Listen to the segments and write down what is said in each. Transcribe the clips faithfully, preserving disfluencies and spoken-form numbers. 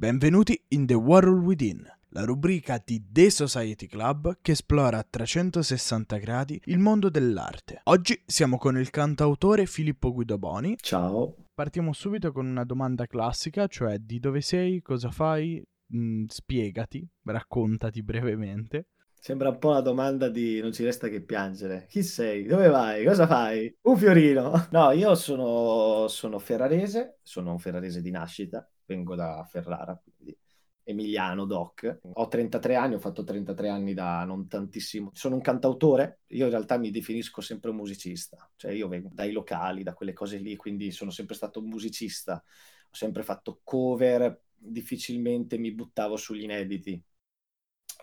Benvenuti in The World Within, la rubrica di The Society Club che esplora a trecentosessanta gradi il mondo dell'arte. Oggi siamo con il cantautore Filippo Guidoboni. Ciao. Partiamo subito con una domanda classica, cioè di dove sei, cosa fai, mm, spiegati, raccontati brevemente. Sembra un po' la domanda di non ci resta che piangere. Chi sei? Dove vai? Cosa fai? Un fiorino! No, io sono, sono ferrarese, sono un ferrarese di nascita. Vengo da Ferrara, quindi emiliano doc. Ho trentatré anni, ho fatto trentatré anni da non tantissimo. Sono un cantautore, io in realtà mi definisco sempre un musicista. Cioè io vengo dai locali, da quelle cose lì, quindi sono sempre stato un musicista. Ho sempre fatto cover, difficilmente mi buttavo sugli inediti.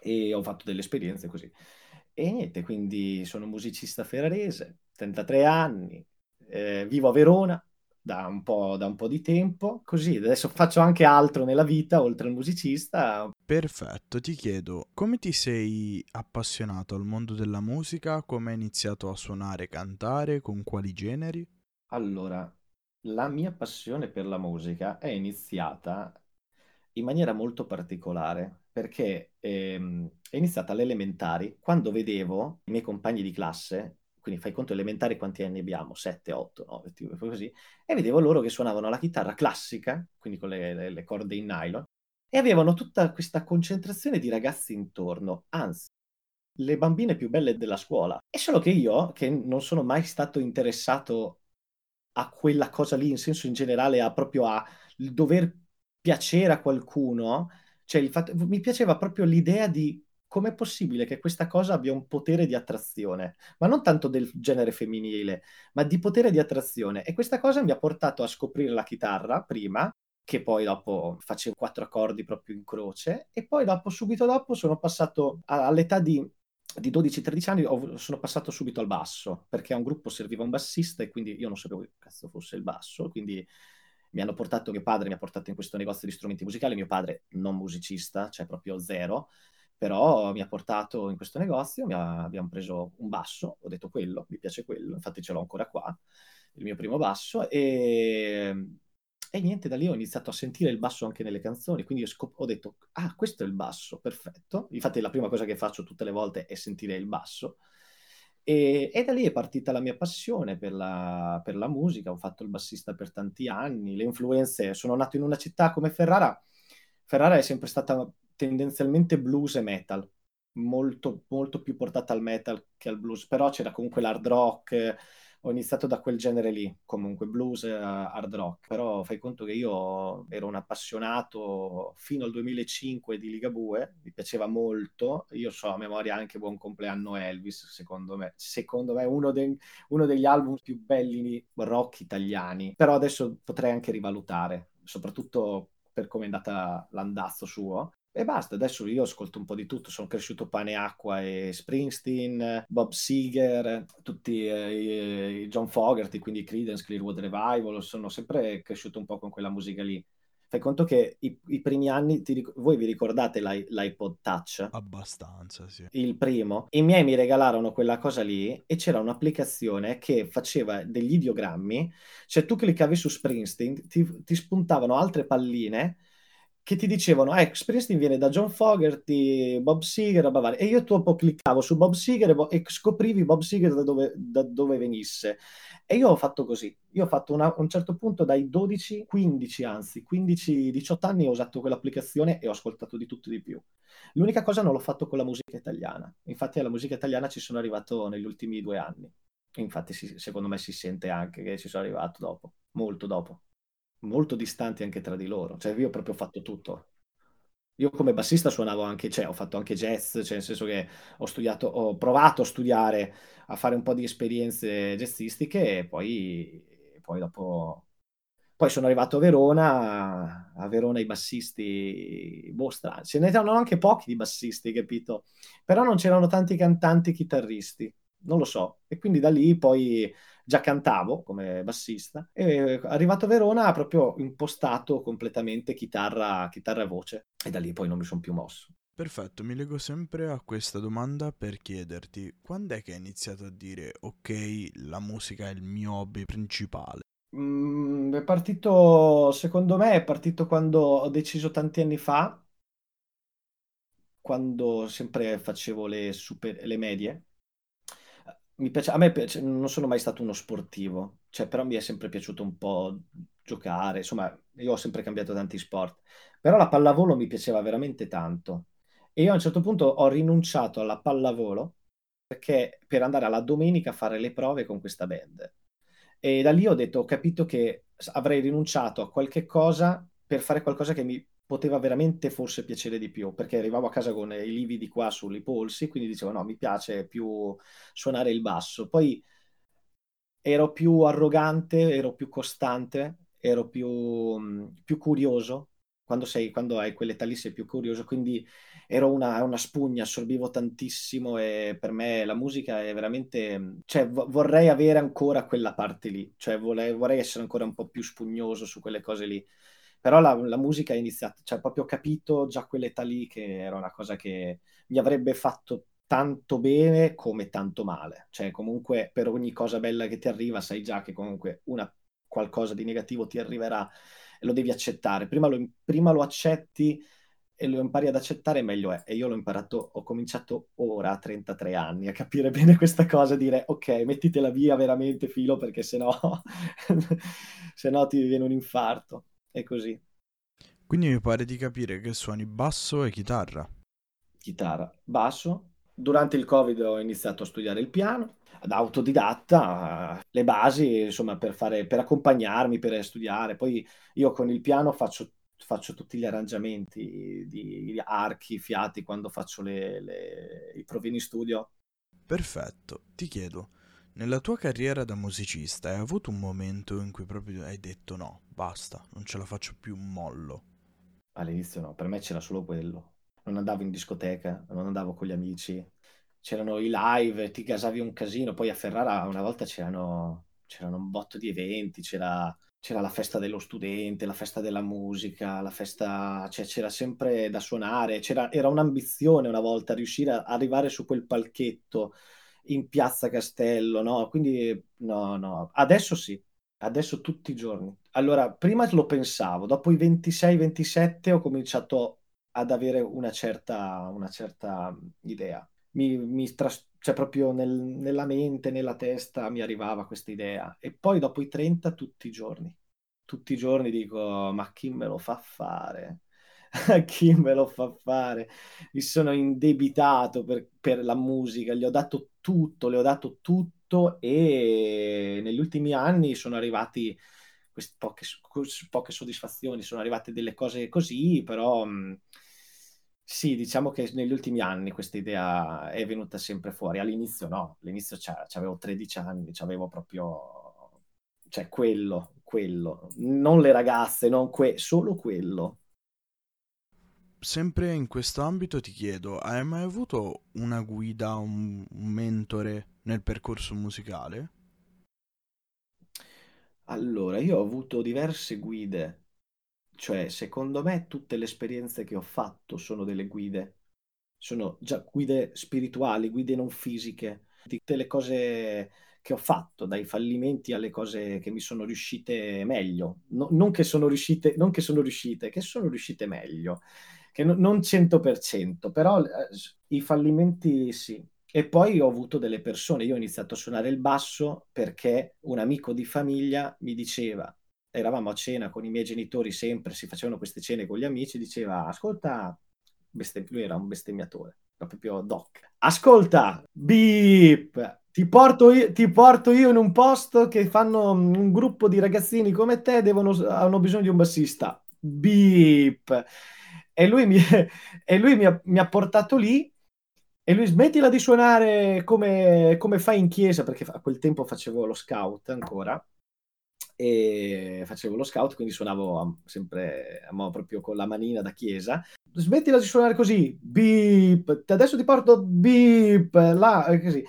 E ho fatto delle esperienze così. E niente, quindi sono un musicista ferrarese, trentatré anni, eh, vivo a Verona. Da un po', da un po' di tempo, così adesso faccio anche altro nella vita oltre al musicista. Perfetto, ti chiedo, come ti sei appassionato al mondo della musica? Come hai iniziato a suonare, cantare, con quali generi? Allora, la mia passione per la musica è iniziata in maniera molto particolare, perché ehm, è iniziata alle elementari, quando vedevo i miei compagni di classe. Quindi fai conto elementari quanti anni abbiamo, sette, otto, nove, così. E vedevo loro che suonavano la chitarra classica, quindi con le, le, le corde in nylon, e avevano tutta questa concentrazione di ragazzi intorno, anzi, le bambine più belle della scuola. E solo che io, che non sono mai stato interessato a quella cosa lì, in senso in generale, a proprio a il dover piacere a qualcuno, cioè il fatto, mi piaceva proprio l'idea di com'è possibile che questa cosa abbia un potere di attrazione, ma non tanto del genere femminile, ma di potere di attrazione. E questa cosa mi ha portato a scoprire la chitarra prima, che poi dopo facevo quattro accordi proprio in croce, e poi dopo, subito dopo, sono passato all'età di, di dodici tredici anni, sono passato subito al basso, perché a un gruppo serviva un bassista e quindi io non sapevo che cazzo fosse il basso, quindi mi hanno portato, mio padre mi ha portato in questo negozio di strumenti musicali, mio padre non musicista, cioè proprio zero, però mi ha portato in questo negozio, mi ha, abbiamo preso un basso, ho detto quello, mi piace quello, infatti ce l'ho ancora qua, il mio primo basso, e, e niente, da lì ho iniziato a sentire il basso anche nelle canzoni, quindi ho, scop- ho detto, ah, questo è il basso, perfetto, infatti la prima cosa che faccio tutte le volte è sentire il basso, e, e da lì è partita la mia passione per la, per la musica, ho fatto il bassista per tanti anni, le influenze, sono nato in una città come Ferrara, Ferrara è sempre stata tendenzialmente blues e metal, molto, molto più portata al metal che al blues, però c'era comunque l'hard rock, ho iniziato da quel genere lì, comunque blues, hard rock, però fai conto che io ero un appassionato fino al duemilacinque di Ligabue, mi piaceva molto, io so a memoria anche Buon compleanno Elvis, secondo me, secondo me uno, de- uno degli album più belli rock italiani, però adesso potrei anche rivalutare, soprattutto per come è andata l'andazzo suo. E basta, adesso io ascolto un po' di tutto, sono cresciuto pane e acqua e Springsteen, Bob Seger, tutti eh, i John Fogerty, quindi Creedence Clearwater Revival, sono sempre cresciuto un po' con quella musica lì. Fai conto che i, i primi anni, ti, voi vi ricordate l'i- l'iPod Touch? Abbastanza, sì. Il primo. I miei mi regalarono quella cosa lì e c'era un'applicazione che faceva degli ideogrammi, cioè tu cliccavi su Springsteen, ti, ti spuntavano altre palline che ti dicevano, eh, Springsteen viene da John Fogerty, Bob Seger, roba varia. E io dopo cliccavo su Bob Seger e, bo- e scoprivi Bob Seger da dove, da dove venisse. E io ho fatto così. Io ho fatto a un certo punto dai dodici, quindici anzi, quindici diciotto anni ho usato quell'applicazione e ho ascoltato di tutto di più. L'unica cosa non l'ho fatto con la musica italiana. Infatti alla musica italiana ci sono arrivato negli ultimi due anni. Infatti si, secondo me si sente anche che ci sono arrivato dopo, molto dopo. Molto distanti anche tra di loro, cioè io proprio ho fatto tutto. Io come bassista suonavo anche, cioè ho fatto anche jazz, cioè nel senso che ho studiato, ho provato a studiare, a fare un po' di esperienze jazzistiche e poi, poi dopo... Poi sono arrivato a Verona, a Verona i bassisti, boh, strani. Ce ne erano anche pochi di bassisti, capito? Però non c'erano tanti cantanti chitarristi, non lo so. E quindi da lì poi... Già cantavo come bassista e arrivato a Verona proprio impostato completamente chitarra, chitarra e voce e da lì poi non mi sono più mosso. Perfetto, mi leggo sempre a questa domanda per chiederti quando è che hai iniziato a dire ok, la musica è il mio hobby principale? Mm, è partito, secondo me, è partito quando ho deciso tanti anni fa, quando sempre facevo le, super- le medie. Mi piace- a me piace- non sono mai stato uno sportivo, cioè, però mi è sempre piaciuto un po' giocare, insomma, io ho sempre cambiato tanti sport, però la pallavolo mi piaceva veramente tanto. E io a un certo punto ho rinunciato alla pallavolo perché per andare alla domenica a fare le prove con questa band. E da lì ho detto, ho capito che s- avrei rinunciato a qualche cosa per fare qualcosa che mi poteva veramente forse piacere di più, perché arrivavo a casa con i lividi qua sui polsi, quindi dicevo no, mi piace più suonare il basso. Poi ero più arrogante, ero più costante, ero più, mh, più curioso. Quando sei, quando hai quell'età lì sei più curioso, quindi ero una, una spugna, assorbivo tantissimo e per me la musica è veramente, mh, cioè vo- vorrei avere ancora quella parte lì, cioè vole- vorrei essere ancora un po' più spugnoso su quelle cose lì. Però la, la musica è iniziata, cioè proprio ho capito già a quell'età lì che era una cosa che mi avrebbe fatto tanto bene come tanto male. Cioè, comunque, per ogni cosa bella che ti arriva, sai già che comunque una, qualcosa di negativo ti arriverà e lo devi accettare. Prima lo, prima lo accetti e lo impari ad accettare, meglio è. E io l'ho imparato, ho cominciato ora, a trentatré anni, a capire bene questa cosa, e dire, ok, mettitela via veramente, filo, perché sennò, sennò ti viene un infarto. E così. Quindi mi pare di capire che suoni basso e chitarra. Chitarra, basso. Durante il Covid ho iniziato a studiare il piano, ad autodidatta, le basi, insomma, per fare, per accompagnarmi, per studiare. Poi io con il piano faccio, faccio tutti gli arrangiamenti di, di archi, fiati, quando faccio le, le- i provini in studio. Perfetto, ti chiedo, nella tua carriera da musicista hai avuto un momento in cui proprio hai detto no, basta, non ce la faccio più, mollo? All'inizio no, per me c'era solo quello. Non andavo in discoteca, non andavo con gli amici. C'erano i live, ti gasavi un casino. Poi a Ferrara una volta c'erano, c'erano un botto di eventi, c'era, c'era la festa dello studente, la festa della musica, la festa, cioè, c'era sempre da suonare. C'era, era un'ambizione una volta riuscire ad arrivare su quel palchetto in Piazza Castello, no? Quindi no, no. Adesso sì. Adesso tutti i giorni. Allora, prima lo pensavo, dopo i ventisei ventisette ho cominciato ad avere una certa, una certa idea. Mi, mi tras- cioè proprio nel- nella mente, nella testa mi arrivava questa idea. E poi dopo i trenta tutti i giorni. Tutti i giorni dico, ma chi me lo fa fare? Chi me lo fa fare? Mi sono indebitato per, per la musica, gli ho dato tutto, le ho dato tutto e negli ultimi anni sono arrivati queste poche, cos- poche soddisfazioni, sono arrivate delle cose così, però mh, sì, diciamo che negli ultimi anni questa idea è venuta sempre fuori. All'inizio no, all'inizio c'ha- c'avevo tredici anni, c'avevo proprio, cioè quello, quello, non le ragazze, non que- solo quello. Sempre in questo ambito ti chiedo, hai mai avuto una guida, un un mentore nel percorso musicale? Allora, io ho avuto diverse guide, cioè secondo me tutte le esperienze che ho fatto sono delle guide, sono già guide spirituali, guide non fisiche, di tutte le cose che ho fatto, dai fallimenti alle cose che mi sono riuscite meglio, No- non che sono riuscite, non che sono riuscite, che sono riuscite meglio, che no- non cento per cento, però eh, s- i fallimenti sì. E poi ho avuto delle persone, io ho iniziato a suonare il basso perché un amico di famiglia mi diceva, eravamo a cena con i miei genitori sempre, si facevano queste cene con gli amici, diceva, ascolta, bestem- lui era un bestemmiatore, proprio doc, ascolta, beep, ti porto, io, ti porto io in un posto che fanno mm, un gruppo di ragazzini come te, devono, hanno bisogno di un bassista, beep. E lui mi, e lui mi ha mi ha portato lì. E lui, smettila di suonare come, come fai in chiesa, perché a quel tempo facevo lo scout ancora, e facevo lo scout, quindi suonavo a- sempre a mo' proprio con la manina da chiesa. Smettila di suonare così, beep, adesso ti porto beep, là, e così.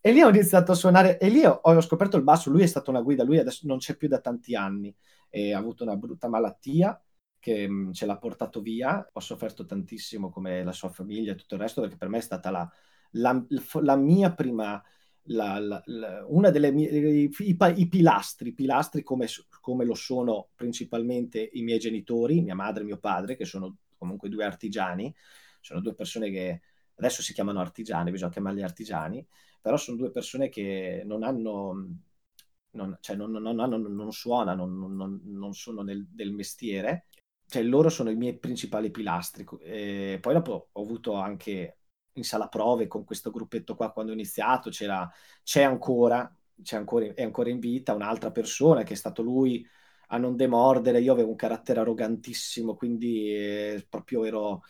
E lì ho iniziato a suonare, e lì ho, ho scoperto il basso, lui è stato una guida, lui adesso non c'è più da tanti anni, e ha avuto una brutta malattia che mh, ce l'ha portato via. Ho sofferto tantissimo come la sua famiglia e tutto il resto, perché per me è stata la, la- la f- la mia prima la, la, la, una delle mie, i, i pilastri, pilastri come, come lo sono principalmente i miei genitori, mia madre e mio padre, che sono comunque due artigiani, sono due persone che adesso si chiamano artigiani, bisogna chiamarli artigiani, però sono due persone che non hanno... Non, cioè non, non, non, non suona, non, non, non sono nel, del mestiere, cioè loro sono i miei principali pilastri. E poi dopo ho avuto anche in sala prove con questo gruppetto qua, quando ho iniziato c'era, c'è ancora, c'è ancora, è ancora in vita un'altra persona che è stato lui a non demordere. Io avevo un carattere arrogantissimo, quindi eh, proprio ero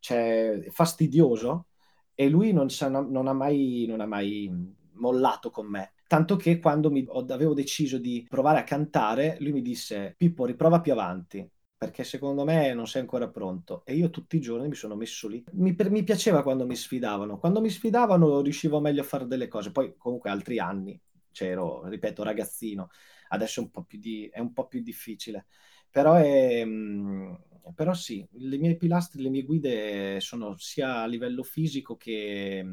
cioè, fastidioso, e lui non, non, ha mai, non ha mai mollato con me. Tanto che quando mi, avevo deciso di provare a cantare, lui mi disse: Pippo, riprova più avanti, perché secondo me non sei ancora pronto. E io tutti i giorni mi sono messo lì. Mi, mi piaceva quando mi sfidavano. Quando mi sfidavano riuscivo meglio a fare delle cose. Poi comunque altri anni, c'ero, cioè ripeto, ragazzino. Adesso è un po' più, di, è un po' più difficile. Però, è, però sì, le mie pilastri, le mie guide sono sia a livello fisico che,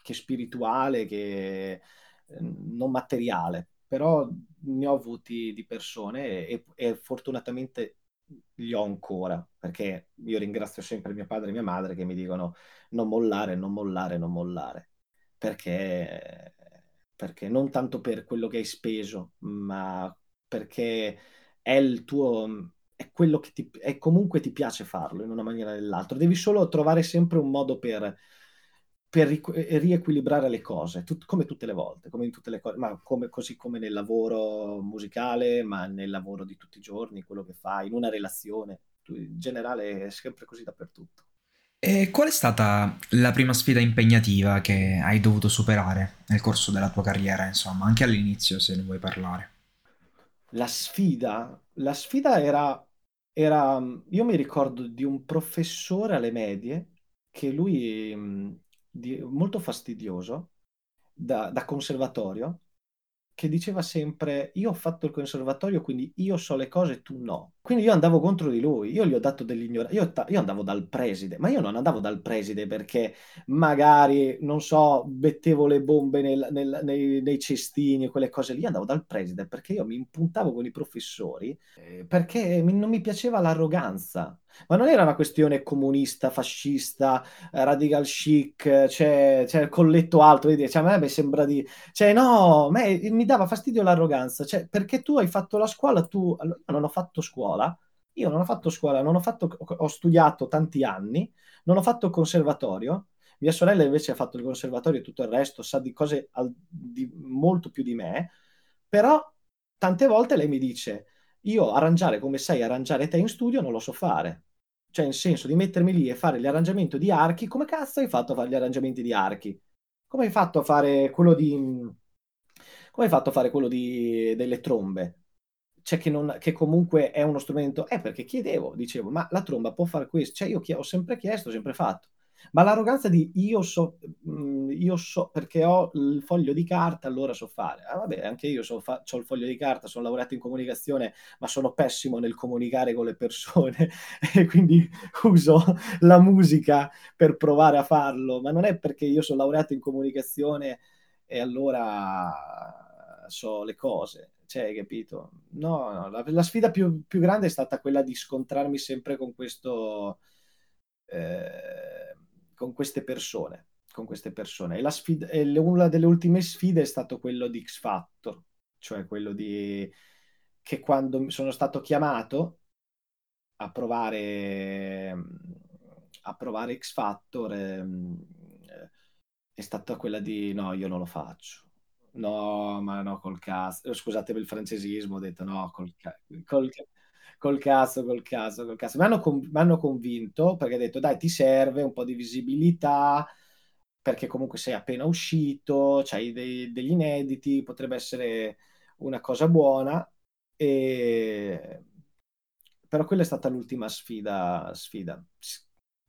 che spirituale, che... non materiale, però ne ho avuti di persone e, e fortunatamente li ho ancora, perché io ringrazio sempre mio padre e mia madre che mi dicono non mollare, non mollare, non mollare, perché, perché non tanto per quello che hai speso, ma perché è il tuo, è quello che ti, è comunque ti piace farlo in una maniera o nell'altra, devi solo trovare sempre un modo per per riequilibrare le cose, tut- come tutte le volte, come in tutte le cose, ma come, così come nel lavoro musicale, ma nel lavoro di tutti i giorni, quello che fai, in una relazione, in generale è sempre così dappertutto. E qual è stata la prima sfida impegnativa che hai dovuto superare nel corso della tua carriera, insomma, anche all'inizio se ne vuoi parlare? La sfida? La sfida era, era... io mi ricordo di un professore alle medie che lui... Di, molto fastidioso da, da conservatorio, che diceva sempre: io ho fatto il conservatorio, quindi io so le cose e tu no. Quindi io andavo contro di lui, io gli ho dato dell'ignoranza, io, ta- io andavo dal preside, ma io non andavo dal preside perché magari, non so, mettevo le bombe nel, nel, nei, nei cestini e quelle cose lì. Io andavo dal preside perché io mi impuntavo con i professori, eh, perché mi, non mi piaceva l'arroganza. Ma non era una questione comunista, fascista, radical chic, cioè, cioè colletto alto, vedi? Cioè, a me mi sembra di... Cioè no, me, mi dava fastidio l'arroganza, cioè perché tu hai fatto la scuola, tu... Allora, io non ho fatto scuola, io non ho fatto scuola, non ho fatto... ho studiato tanti anni, non ho fatto il conservatorio, mia sorella invece ha fatto il conservatorio e tutto il resto, sa di cose al... di... molto più di me, però tante volte lei mi dice... Io arrangiare come sai arrangiare te in studio non lo so fare, cioè nel senso di mettermi lì e fare l'arrangiamento di archi, come cazzo hai fatto a fare gli arrangiamenti di archi? Come hai fatto a fare quello di... come hai fatto a fare quello di... delle trombe? Cioè che, non... che comunque è uno strumento, eh perché chiedevo, dicevo, ma la tromba può fare questo? Cioè io chi... ho sempre chiesto, ho sempre fatto, ma l'arroganza di io so, io so perché ho il foglio di carta allora so fare, ah, vabbè anche io so fa- ho il foglio di carta, sono laureato in comunicazione ma sono pessimo nel comunicare con le persone e quindi uso la musica per provare a farlo, ma non è perché io sono laureato in comunicazione e allora so le cose, cioè capito? No, no la, la sfida più, più grande è stata quella di scontrarmi sempre con questo... Eh, con queste persone, con queste persone. E, la sfida, e una delle ultime sfide è stato quello di X-Factor, cioè quello di che quando sono stato chiamato a provare a provare X-Factor eh, è stata quella di no, io non lo faccio. No, ma no, col cazzo. Scusate per il francesismo, ho detto no, col cazzo. Col ca- Col cazzo, col cazzo, col cazzo. Mi hanno, con- mi hanno convinto perché ho detto dai ti serve un po' di visibilità perché comunque sei appena uscito, c'hai dei- degli inediti, potrebbe essere una cosa buona. E... Però quella è stata l'ultima sfida, sfida.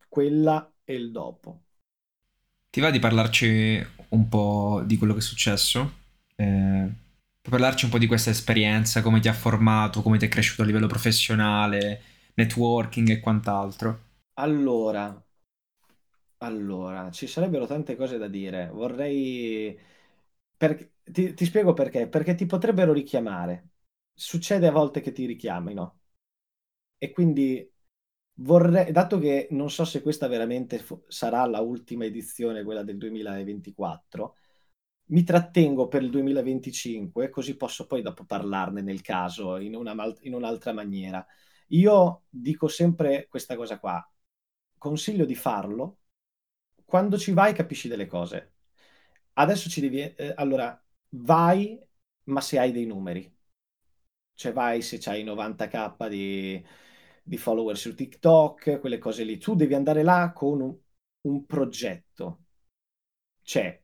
Quella e il dopo. Ti va di parlarci un po' di quello che è successo? Eh... Puoi parlarci un po' di questa esperienza, come ti ha formato, come ti è cresciuto a livello professionale, networking e quant'altro? Allora, allora, ci sarebbero tante cose da dire. Vorrei Per, ti, ti spiego perché. Perché ti potrebbero richiamare. Succede a volte che ti richiamino. E quindi vorrei, dato che non so se questa veramente fu- sarà la ultima edizione, quella del duemilaventiquattro, mi trattengo per il duemilaventicinque, così posso poi dopo parlarne nel caso, in, una, in un'altra maniera. Io dico sempre questa cosa qua, consiglio di farlo, quando ci vai capisci delle cose. Adesso ci devi... Eh, allora, vai, ma se hai dei numeri. Cioè vai se c'hai novantamila di, di follower su TikTok, quelle cose lì. Tu devi andare là con un, un progetto. Cioè,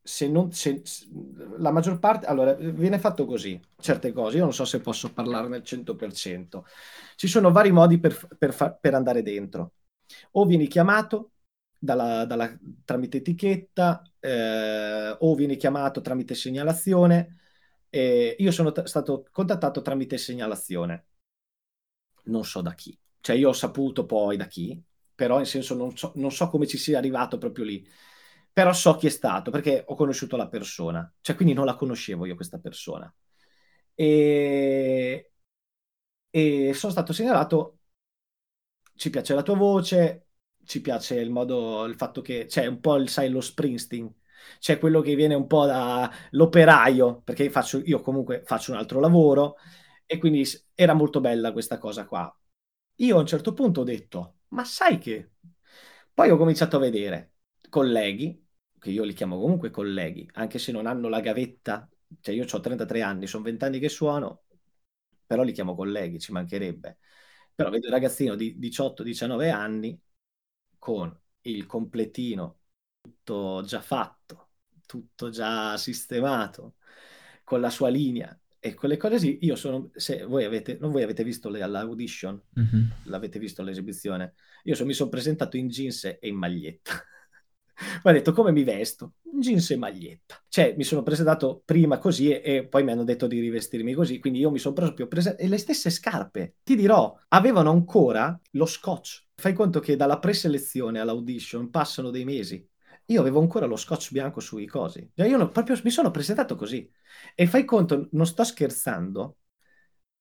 se non se, la maggior parte, allora viene fatto così, certe cose, io non so se posso parlarne al cento per cento, ci sono vari modi per, per, fa, per andare dentro, o vieni chiamato dalla, dalla, tramite etichetta, eh, o vieni chiamato tramite segnalazione, eh, io sono t- stato contattato tramite segnalazione, non so da chi, cioè io ho saputo poi da chi, però in senso non so, non so come ci sia arrivato proprio lì, però so chi è stato, perché ho conosciuto la persona, cioè quindi non la conoscevo io questa persona. E, e sono stato segnalato, ci piace la tua voce, ci piace il modo, il fatto che c'è un po' il, sai, lo Springsteen, c'è quello che viene un po' dall'operaio, perché faccio, io comunque faccio un altro lavoro, e quindi era molto bella questa cosa qua. Io a un certo punto ho detto, ma sai che? Poi ho cominciato a vedere colleghi, che io li chiamo comunque colleghi, anche se non hanno la gavetta, cioè io ho trentatré anni, sono venti anni che suono, però li chiamo colleghi, ci mancherebbe. Però vedo un ragazzino di diciotto diciannove anni con il completino tutto già fatto, tutto già sistemato, con la sua linea e quelle cose sì. Io sono, se voi avete, non voi avete visto l'audition, mm-hmm. l'avete visto l'esibizione, io so, mi sono presentato in jeans e in maglietta. Mi ha detto come mi vesto? Jeans e maglietta. Cioè mi sono presentato prima così e, e poi mi hanno detto di rivestirmi così, quindi io mi sono proprio presentato. E le stesse scarpe, ti dirò, avevano ancora lo scotch. Fai conto che dalla preselezione all'audition passano dei mesi. Io avevo ancora lo scotch bianco sui cosi. Cioè, io non, proprio mi sono presentato così. E fai conto, non sto scherzando,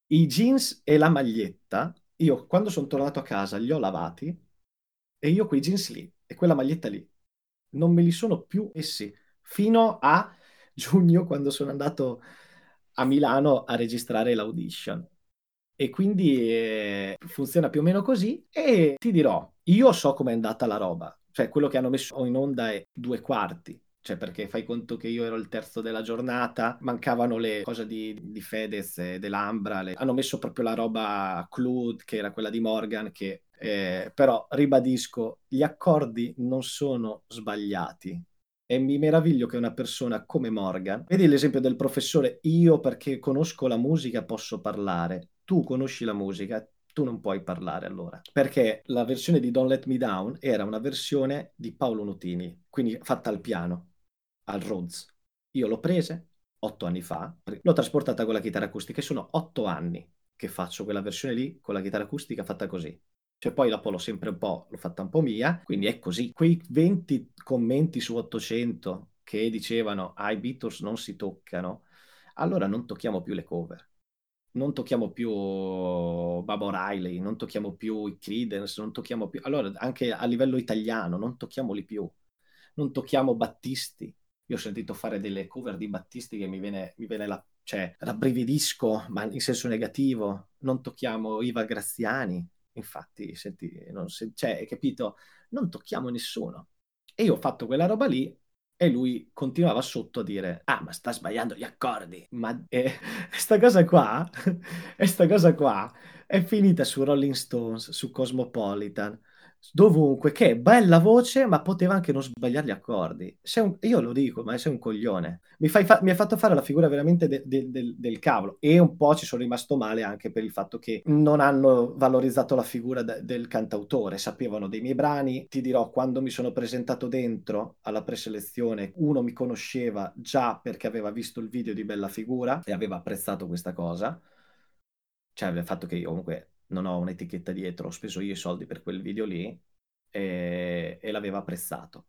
i jeans e la maglietta, io quando sono tornato a casa li ho lavati e io quei jeans lì e quella maglietta lì non me li sono più messi fino a giugno, quando sono andato a Milano a registrare l'audition. E quindi eh, funziona più o meno così. E ti dirò, io so com'è andata la roba, cioè quello che hanno messo in onda è due quarti, cioè perché fai conto che io ero il terzo della giornata, mancavano le cose di, di Fedez e dell'Ambra, le... hanno messo proprio la roba Clued, che era quella di Morgan, che Eh, però ribadisco, gli accordi non sono sbagliati e mi meraviglio che una persona come Morgan, vedi l'esempio del professore, io perché conosco la musica posso parlare, tu conosci la musica, tu non puoi parlare allora, perché la versione di Don't Let Me Down era una versione di Paolo Nutini, quindi fatta al piano, al Rhodes, io l'ho presa otto anni fa, l'ho trasportata con la chitarra acustica e sono otto anni che faccio quella versione lì con la chitarra acustica fatta così. Cioè poi dopo l'ho sempre un po', l'ho fatta un po' mia, quindi è così. Quei venti commenti su ottocento che dicevano ah, i Beatles non si toccano, allora non tocchiamo più le cover, non tocchiamo più Babbo Riley, non tocchiamo più i Creedence, non tocchiamo più, allora anche a livello italiano non tocchiamoli più, non tocchiamo Battisti. Io ho sentito fare delle cover di Battisti che mi viene, mi viene la, cioè rabbrividisco, ma in senso negativo. Non tocchiamo Iva Graziani. Infatti, senti, non se, cioè, hai capito? Non tocchiamo nessuno. E io ho fatto quella roba lì e lui continuava sotto a dire ah, ma sta sbagliando gli accordi. Ma eh, sta cosa qua, sta cosa qua è finita su Rolling Stones, su Cosmopolitan, dovunque, che è bella voce, ma poteva anche non sbagliare gli accordi. Sei un, io lo dico, ma sei un coglione. Mi fai fa, mi ha fatto fare la figura veramente de, de, de, del cavolo. E un po' ci sono rimasto male anche per il fatto che non hanno valorizzato la figura de, del cantautore. Sapevano dei miei brani. Ti dirò, quando mi sono presentato dentro alla preselezione, uno mi conosceva già perché aveva visto il video di Bella Figura e aveva apprezzato questa cosa. Cioè, il fatto che io comunque non ho un'etichetta dietro, ho speso io i soldi per quel video lì e, e l'aveva apprezzato.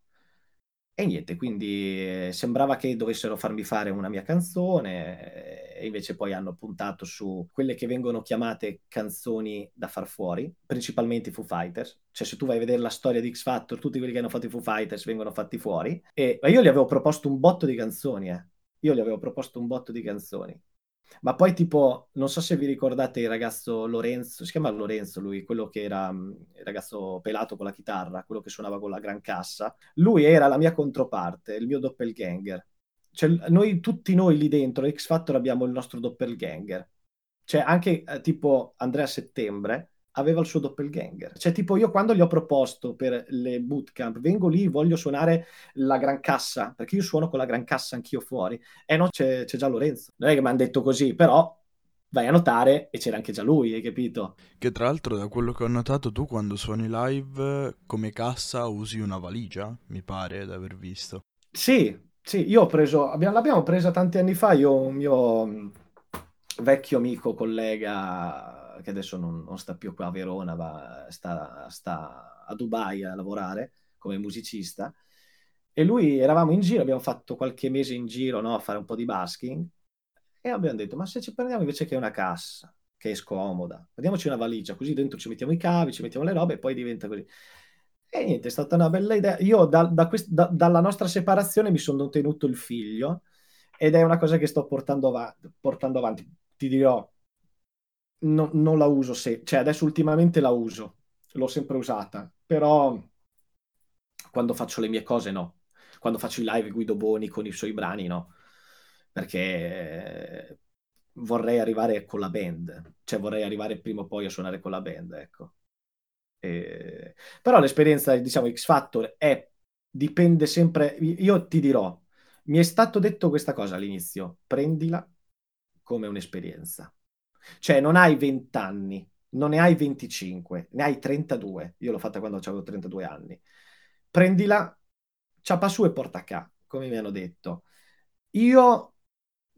E niente, quindi sembrava che dovessero farmi fare una mia canzone e invece poi hanno puntato su quelle che vengono chiamate canzoni da far fuori, principalmente i Foo Fighters. Cioè, se tu vai a vedere la storia di X-Factor, tutti quelli che hanno fatto i Foo Fighters vengono fatti fuori. E io gli avevo proposto un botto di canzoni, eh. Io gli avevo proposto un botto di canzoni. Ma poi tipo, non so se vi ricordate il ragazzo Lorenzo, si chiama Lorenzo lui, quello che era il ragazzo pelato con la chitarra, quello che suonava con la gran cassa, lui era la mia controparte, il mio doppelganger. Cioè noi, tutti noi lì dentro, X Factor, abbiamo il nostro doppelganger. Cioè anche eh, tipo Andrea Settembre aveva il suo doppelganger. Cioè tipo io quando gli ho proposto per le bootcamp, vengo lì, voglio suonare la gran cassa, perché io suono con la gran cassa anch'io fuori, e eh no, c'è, c'è già Lorenzo. Non è che mi hanno detto così, però vai a notare e c'era anche già lui, hai capito? Che tra l'altro, da quello che ho notato, tu quando suoni live come cassa usi una valigia, mi pare, da aver visto. Sì, sì, io ho preso, abbiamo, l'abbiamo presa tanti anni fa, io un mio vecchio amico, collega, che adesso non, non sta più qua a Verona, ma sta, sta a Dubai a lavorare come musicista, e lui, eravamo in giro, abbiamo fatto qualche mese in giro, no, a fare un po' di busking, e abbiamo detto, ma se ci prendiamo invece che una cassa, che è scomoda, prendiamoci una valigia, così dentro ci mettiamo i cavi, ci mettiamo le robe e poi diventa così. E niente, è stata una bella idea. Io da, da quest- da, dalla nostra separazione mi sono tenuto il figlio, ed è una cosa che sto portando, av- portando avanti. Ti dirò, No, non la uso, se cioè adesso ultimamente la uso, l'ho sempre usata, però quando faccio le mie cose no, quando faccio i live Guidoboni con i suoi brani no, perché vorrei arrivare con la band, cioè vorrei arrivare prima o poi a suonare con la band, ecco. E... però l'esperienza, diciamo, X Factor è, dipende sempre, io ti dirò, mi è stato detto questa cosa all'inizio, prendila come un'esperienza. Cioè non hai venti anni, non ne hai venticinque, ne hai trentadue. Io l'ho fatta quando avevo trentadue anni. Prendila, ciapa su e porta qua, come mi hanno detto. Io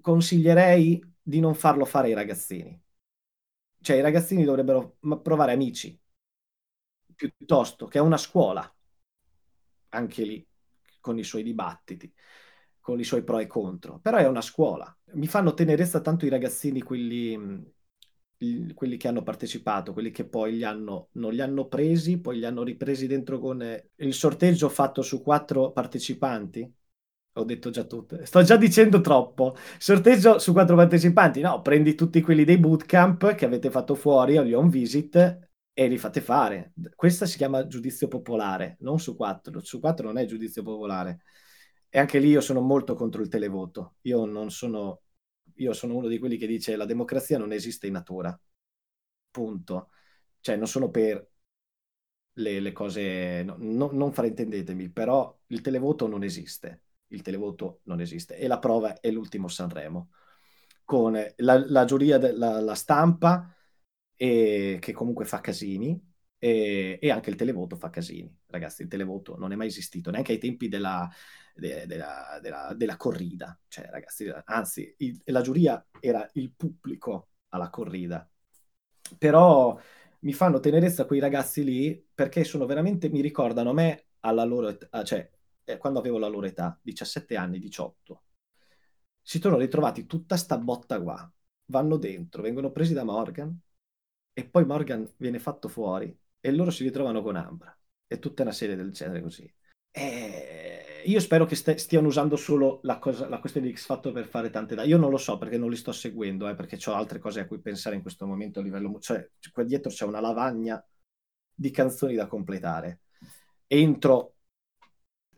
consiglierei di non farlo fare ai ragazzini. Cioè i ragazzini dovrebbero provare Amici, piuttosto, che è una scuola, anche lì, con i suoi dibattiti, con i suoi pro e contro. Però è una scuola. Mi fanno tenerezza tanto i ragazzini, quelli... quelli che hanno partecipato, quelli che poi gli hanno, non li hanno presi, poi li hanno ripresi dentro con il sorteggio fatto su quattro partecipanti. Ho detto già tutto, sto già dicendo troppo. Sorteggio su quattro partecipanti, no, prendi tutti quelli dei bootcamp che avete fatto fuori o gli on visit e li fate fare. Questa si chiama giudizio popolare, non su quattro, su quattro non è giudizio popolare. E anche lì io sono molto contro il televoto, io non sono... Io sono uno di quelli che dice la democrazia non esiste in natura, punto. Cioè non sono per le, le cose, no, no, non fraintendetemi, però il televoto non esiste, il televoto non esiste. E la prova è l'ultimo Sanremo, con la, la giuria della stampa e, che comunque fa casini, e, e anche il televoto fa casini. Ragazzi, il televoto non è mai esistito, neanche ai tempi della... Della, della, della corrida, cioè ragazzi, anzi il, la giuria era il pubblico alla corrida. Però mi fanno tenerezza quei ragazzi lì, perché sono veramente, mi ricordano me alla loro età, cioè eh, quando avevo la loro età, diciassette anni, diciotto, si sono ritrovati tutta sta botta qua, vanno dentro, vengono presi da Morgan e poi Morgan viene fatto fuori e loro si ritrovano con Ambra e tutta una serie del genere così. E io spero che st- stiano usando solo la, cosa, la questione di X Factor per fare tante da... Io non lo so, perché non li sto seguendo, eh, perché ho altre cose a cui pensare in questo momento a livello... Cioè, qua dietro c'è una lavagna di canzoni da completare. Entro...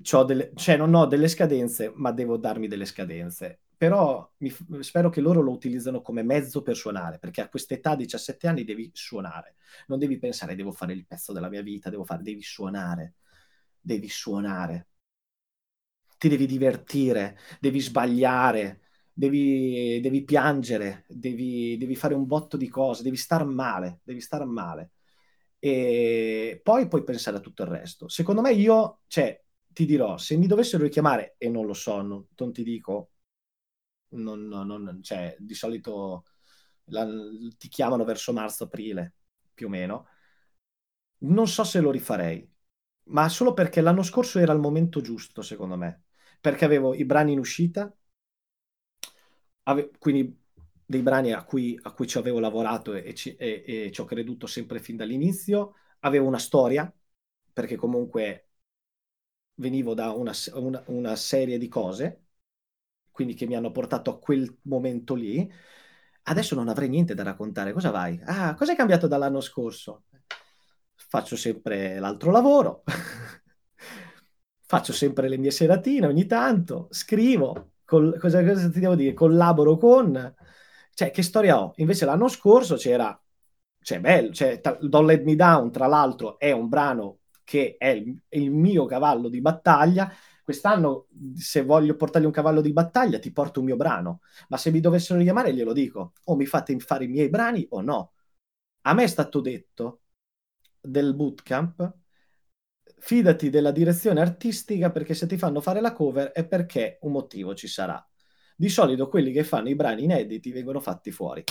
C'ho delle... Cioè, non ho delle scadenze, ma devo darmi delle scadenze. Però mi f- spero che loro lo utilizzano come mezzo per suonare, perché a quest'età, diciassette anni, devi suonare. Non devi pensare, devo fare il pezzo della mia vita, devo fare... Devi suonare. Devi suonare. Ti devi divertire, devi sbagliare, devi, devi piangere, devi, devi fare un botto di cose, devi star male, devi star male. E poi puoi pensare a tutto il resto. Secondo me io, cioè, ti dirò, se mi dovessero richiamare, e non lo so, non, non ti dico, non, non, non, cioè, di solito la, ti chiamano verso marzo-aprile, più o meno, non so se lo rifarei. ma solo perché l'anno scorso era il momento giusto, secondo me, perché avevo i brani in uscita, ave- quindi dei brani a cui, a cui ci avevo lavorato e ci, e, e ci ho creduto sempre fin dall'inizio, avevo una storia, perché comunque venivo da una, una, una serie di cose, quindi che mi hanno portato a quel momento lì. Adesso non avrei niente da raccontare, cosa vai? Ah, cosa è cambiato dall'anno scorso? Faccio sempre l'altro lavoro, faccio sempre le mie seratine ogni tanto, scrivo, col, cosa, cosa ti devo dire? Collaboro con... Cioè, che storia ho? Invece l'anno scorso c'era... Cioè, bello, cioè, Don't Let Me Down, tra l'altro, è un brano che è il, il mio cavallo di battaglia. Quest'anno, se voglio portargli un cavallo di battaglia, ti porto un mio brano. Ma se mi dovessero chiamare, glielo dico. O mi fate fare i miei brani o no. A me è stato detto... del bootcamp, fidati della direzione artistica, perché se ti fanno fare la cover è perché un motivo ci sarà. Di solito quelli che fanno i brani inediti vengono fatti fuori.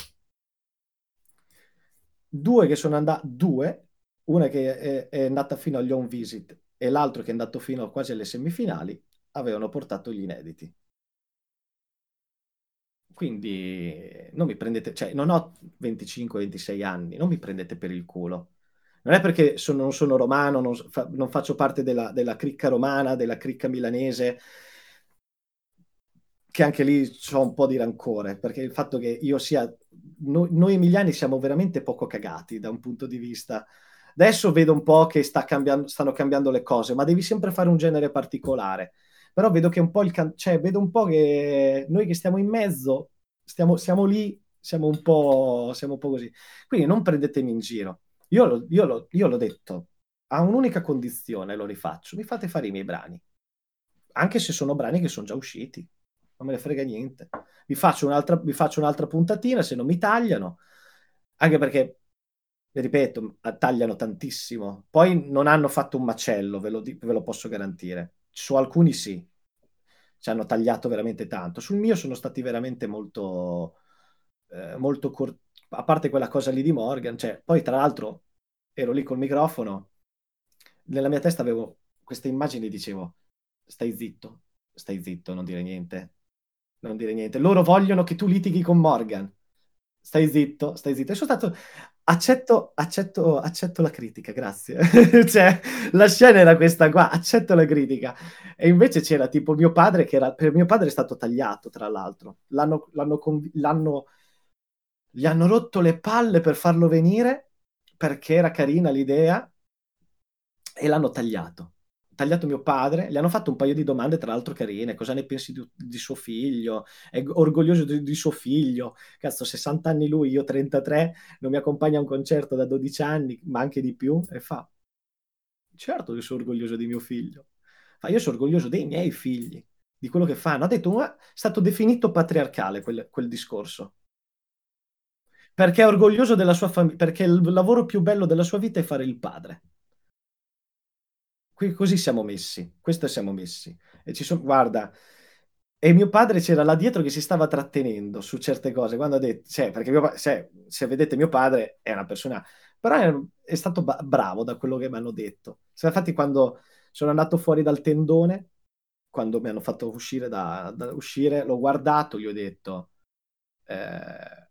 Due che sono andati, due, una che è, è andata fino agli home visit e l'altro che è andato fino quasi alle semifinali, avevano portato gli inediti. Quindi non mi prendete, cioè non ho venticinque ventisei anni, non mi prendete per il culo. Non è perché sono, non sono romano, non, fa, non faccio parte della, della cricca romana, della cricca milanese, che anche lì ho un po' di rancore, perché il fatto che io sia... Noi, noi emiliani siamo veramente poco cagati da un punto di vista... Adesso vedo un po' che sta cambiando, stanno cambiando le cose, ma devi sempre fare un genere particolare. Però vedo che un po' il... Can- cioè, vedo un po' che noi che stiamo in mezzo, stiamo, siamo lì, siamo un po', siamo un po' così. Quindi non prendetemi in giro. Io, lo, io, lo, io l'ho detto, a un'unica condizione lo rifaccio, mi fate fare i miei brani, anche se sono brani che sono già usciti, non me ne frega niente, vi faccio un'altra, vi faccio un'altra puntatina se non mi tagliano, anche perché, ripeto, tagliano tantissimo, poi non hanno fatto un macello, ve lo, ve lo posso garantire, su alcuni sì, ci hanno tagliato veramente tanto, sul mio sono stati veramente molto, eh, molto corti, a parte quella cosa lì di Morgan, cioè, poi tra l'altro ero lì col microfono, nella mia testa avevo queste immagini, dicevo, stai zitto, stai zitto, non dire niente, non dire niente, loro vogliono che tu litighi con Morgan, stai zitto, stai zitto, e sono stato, accetto, accetto, accetto la critica, grazie, cioè, la scena era questa qua, accetto la critica, e invece c'era tipo mio padre, che era, per mio padre è stato tagliato, tra l'altro, l'hanno, l'hanno, l'hanno gli hanno rotto le palle per farlo venire perché era carina l'idea e l'hanno tagliato. Tagliato mio padre, gli hanno fatto un paio di domande tra l'altro carine, cosa ne pensi di, di suo figlio? È orgoglioso di, di suo figlio? Cazzo, sessanta anni lui, io trentatré, non mi accompagna a un concerto da dodici anni, ma anche di più, e fa, certo che sono orgoglioso di mio figlio, ma io sono orgoglioso dei miei figli, di quello che fanno. Ha detto, ma è stato definito patriarcale quel, quel discorso. Perché è orgoglioso della sua famiglia, perché il lavoro più bello della sua vita è fare il padre. Qui così siamo messi, questo siamo messi. E ci sono, guarda, e mio padre c'era là dietro che si stava trattenendo su certe cose, quando ha detto, cioè, perché mio pa- cioè, se vedete mio padre è una persona, però è, è stato ba- bravo da quello che mi hanno detto. Cioè, infatti quando sono andato fuori dal tendone, quando mi hanno fatto uscire, da, da uscire l'ho guardato, gli ho detto... Eh,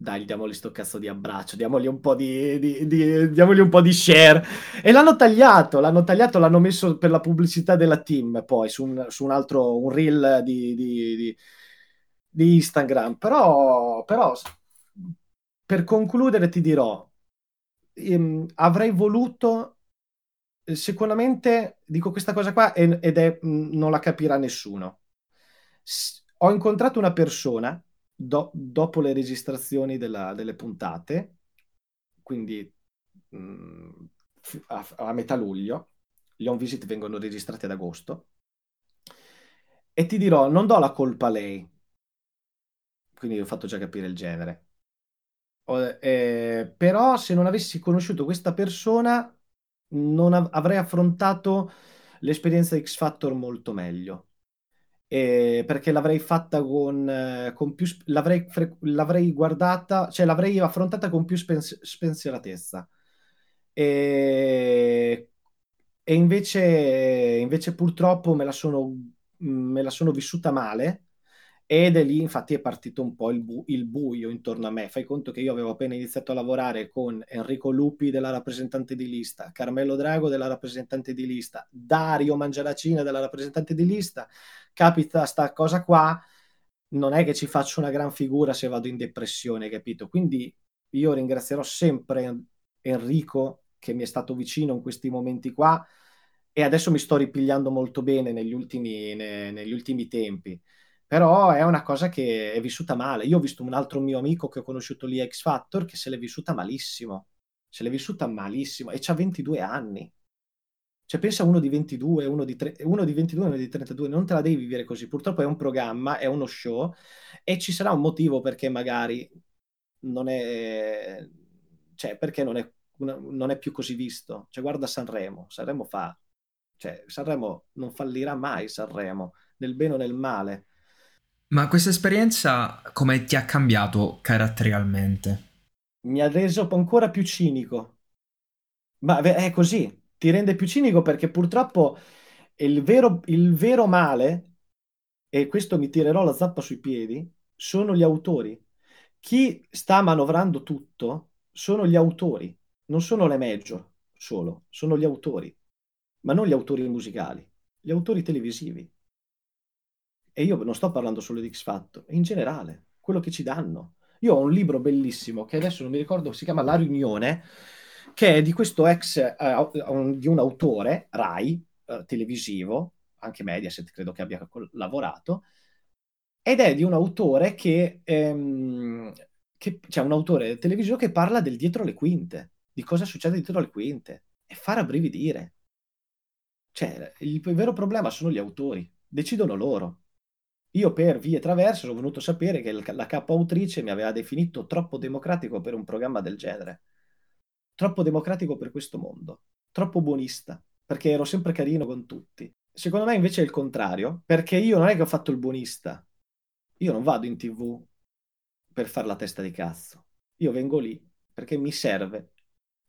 dai, diamogli sto cazzo di abbraccio, diamogli un po' di, di, di, diamogli un po' di share. E l'hanno tagliato, l'hanno tagliato, l'hanno messo per la pubblicità della team, poi, su un, su un altro, un reel di, di, di, di Instagram. Però, però, per concludere ti dirò, ehm, avrei voluto, sicuramente, dico questa cosa qua, ed è, non la capirà nessuno. S- ho incontrato una persona, Do, dopo le registrazioni della, delle puntate, quindi mh, a, a metà luglio, gli on visit vengono registrati ad agosto, e ti dirò, non do la colpa a lei, quindi ho fatto già capire il genere, o, eh, però se non avessi conosciuto questa persona non av- avrei affrontato l'esperienza X-Factor molto meglio. Eh, perché l'avrei fatta con, eh, con più sp- l'avrei, fre- l'avrei guardata, cioè l'avrei affrontata con più spens- spensieratezza, e, e invece, invece purtroppo me la sono, me la sono vissuta male, ed è lì infatti è partito un po' il, bu- il buio intorno a me. Fai conto che io avevo appena iniziato a lavorare con Enrico Lupi della Rappresentante di Lista, Carmelo Drago della Rappresentante di Lista, Dario Mangialacina della Rappresentante di Lista. Capita sta cosa qua, non è che ci faccio una gran figura se vado in depressione, capito? Quindi io ringrazierò sempre Enrico che mi è stato vicino in questi momenti qua, e adesso mi sto ripigliando molto bene negli ultimi, ne, negli ultimi tempi. Però è una cosa che è vissuta male. Io ho visto un altro mio amico che ho conosciuto lì a X-Factor che se l'è vissuta malissimo. Se l'è vissuta malissimo. E c'ha ventidue anni. Cioè pensa uno di ventidue, uno di, tre, uno di ventidue, uno di trentadue. Non te la devi vivere così. Purtroppo è un programma, è uno show, e ci sarà un motivo perché magari non è... Cioè perché non è, non è più così visto. Cioè guarda Sanremo. Sanremo fa... Cioè Sanremo non fallirà mai, Sanremo. Nel bene o nel male. Ma questa esperienza come ti ha cambiato caratterialmente? Mi ha reso ancora più cinico. Ma è così, ti rende più cinico perché purtroppo il vero, il vero male, e questo mi tirerò la zappa sui piedi, sono gli autori. Chi sta manovrando tutto sono gli autori, non sono le major solo, sono gli autori, ma non gli autori musicali, gli autori televisivi. E io non sto parlando solo di X Factor, in generale, quello che ci danno. Io ho un libro bellissimo che adesso non mi ricordo, si chiama La Riunione, che è di questo ex, uh, un, di un autore, Rai, uh, televisivo, anche Mediaset credo che abbia lavorato, ed è di un autore che, um, che cioè un autore televisivo che parla del dietro le quinte, di cosa succede dietro le quinte, e fa rabbrividire. Cioè, il, il vero problema sono gli autori, decidono loro. Io per vie traverse sono venuto a sapere che la capo autrice mi aveva definito troppo democratico per un programma del genere, troppo democratico per questo mondo, troppo buonista, perché ero sempre carino con tutti. Secondo me invece è il contrario, perché io non è che ho fatto il buonista, io non vado in TV per fare la testa di cazzo, io vengo lì perché mi serve,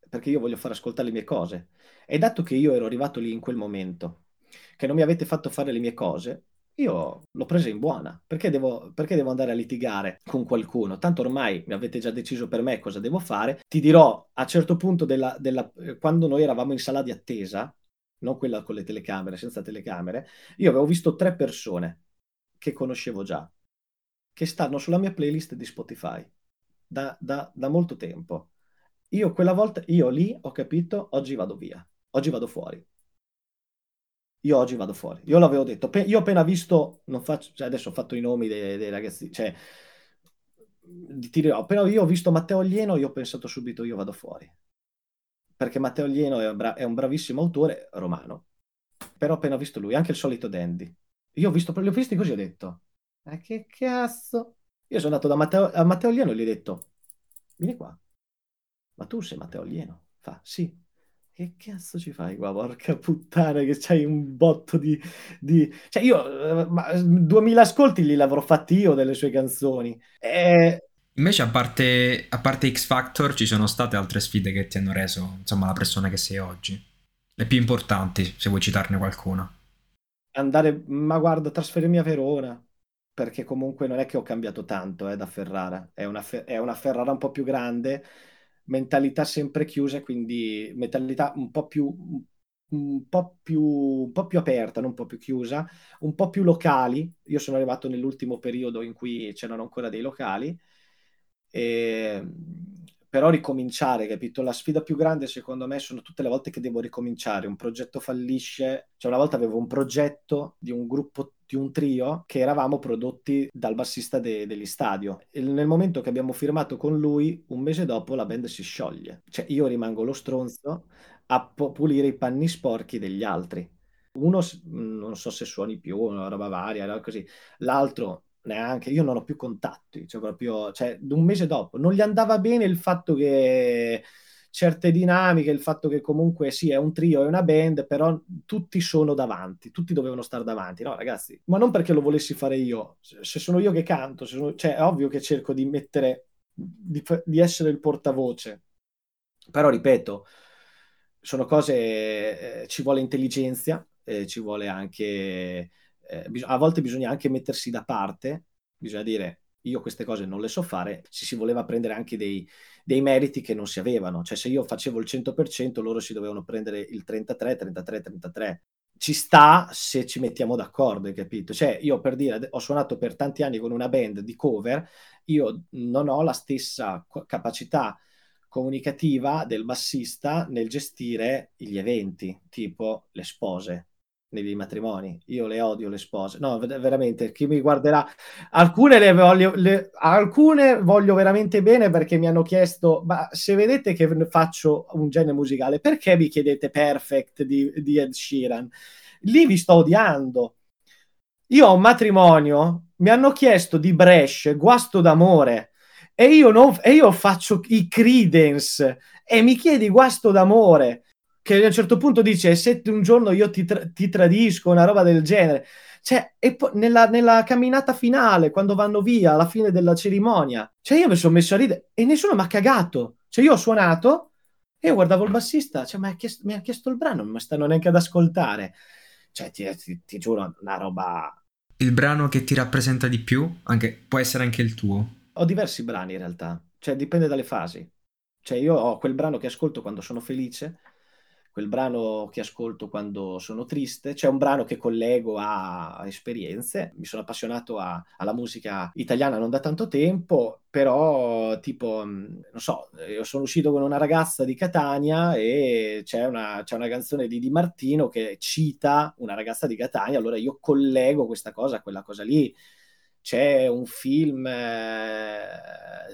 perché io voglio far ascoltare le mie cose, e dato che io ero arrivato lì in quel momento, che non mi avete fatto fare le mie cose, io l'ho presa in buona, perché devo, perché devo andare a litigare con qualcuno? Tanto ormai mi avete già deciso per me cosa devo fare. Ti dirò, a certo punto, della, della, quando noi eravamo in sala di attesa, non quella con le telecamere, senza telecamere, io avevo visto tre persone che conoscevo già, che stanno sulla mia playlist di Spotify da, da, da molto tempo. Io quella volta, io lì ho capito, oggi vado via, oggi vado fuori. Io oggi vado fuori, io l'avevo detto, Pe- io appena visto, non faccio, cioè adesso ho fatto i nomi dei, dei ragazzi, cioè, ti dirò, però io ho visto Matteo Alieno, io ho pensato subito io vado fuori, perché Matteo Alieno è un, bra- è un bravissimo autore romano, però appena visto lui, anche il solito Dandy, io ho visto, li ho visti così, ho detto, ma eh, che cazzo, io sono andato da Matteo, a Matteo Alieno e gli ho detto, vieni qua, ma tu sei Matteo Alieno? Fa, sì. Che cazzo ci fai qua, porca puttana, che c'hai un botto di... di... Cioè io, ma duemila ascolti li avrò fatti io delle sue canzoni. E... Invece a parte, a parte X Factor ci sono state altre sfide che ti hanno reso, insomma, la persona che sei oggi? Le più importanti, se vuoi citarne qualcuna. Andare, ma guarda, trasferirmi a Verona, perché comunque non è che ho cambiato tanto eh, da Ferrara. È una, fe- è una Ferrara un po' più grande, mentalità sempre chiusa, quindi mentalità un po' più un po' più un po' più aperta, non un po' più chiusa, un po' più locali. Io sono arrivato nell'ultimo periodo in cui c'erano ancora dei locali, e... però ricominciare, capito? La sfida più grande secondo me sono tutte le volte che devo ricominciare, un progetto fallisce. Cioè una volta avevo un progetto di un gruppo, di un trio che eravamo prodotti dal bassista de- degli Stadio, e nel momento che abbiamo firmato con lui, un mese dopo la band si scioglie. Cioè io rimango lo stronzo a po- pulire i panni sporchi degli altri. Uno non so se suoni più, una roba varia, no? Così. L'altro neanche, io non ho più contatti, cioè proprio, cioè un mese dopo non gli andava bene il fatto che certe dinamiche, il fatto che comunque sì, è un trio, è una band, però tutti sono davanti, tutti dovevano stare davanti, no ragazzi? Ma non perché lo volessi fare io, se sono io che canto, se sono... cioè è ovvio che cerco di mettere, di, di essere il portavoce, però ripeto, sono cose, eh, ci vuole intelligenza, eh, ci vuole anche, eh, bis- a volte bisogna anche mettersi da parte, bisogna dire io queste cose non le so fare, se si voleva prendere anche dei, dei meriti che non si avevano, cioè se io facevo il cento per cento loro si dovevano prendere il trentatré, trentatré, trentatré, ci sta se ci mettiamo d'accordo, hai capito? Cioè io, per dire, ho suonato per tanti anni con una band di cover, io non ho la stessa capacità comunicativa del bassista nel gestire gli eventi, tipo le spose nei matrimoni, io le odio le spose, no, veramente, chi mi guarderà, alcune le voglio, le, alcune voglio veramente bene, perché mi hanno chiesto, ma se vedete che faccio un genere musicale, perché mi chiedete Perfect di, di Ed Sheeran? Lì vi sto odiando. Io ho un matrimonio, mi hanno chiesto di Bresh, Guasto d'amore, e io, non, e io faccio i Creedence, e mi chiedi Guasto d'amore, che a un certo punto dice se un giorno io ti, tra- ti tradisco, una roba del genere, cioè, e poi nella, nella camminata finale, quando vanno via alla fine della cerimonia, cioè io mi sono messo a ridere e nessuno mi ha cagato, cioè io ho suonato e io guardavo il bassista, cioè, mi ha chiesto, mi ha chiesto il brano, non mi stanno neanche ad ascoltare, cioè ti, ti, ti giuro, una roba. Il brano che ti rappresenta di più, anche, può essere anche il tuo? Ho diversi brani in realtà, cioè dipende dalle fasi, cioè io ho quel brano che ascolto quando sono felice, quel brano che ascolto quando sono triste, c'è un brano che collego a, a esperienze, mi sono appassionato a, alla musica italiana non da tanto tempo, però tipo, non so, io sono uscito con una ragazza di Catania e c'è una, c'è una canzone di Di Martino che cita una ragazza di Catania, allora io collego questa cosa a quella cosa lì. C'è un film eh,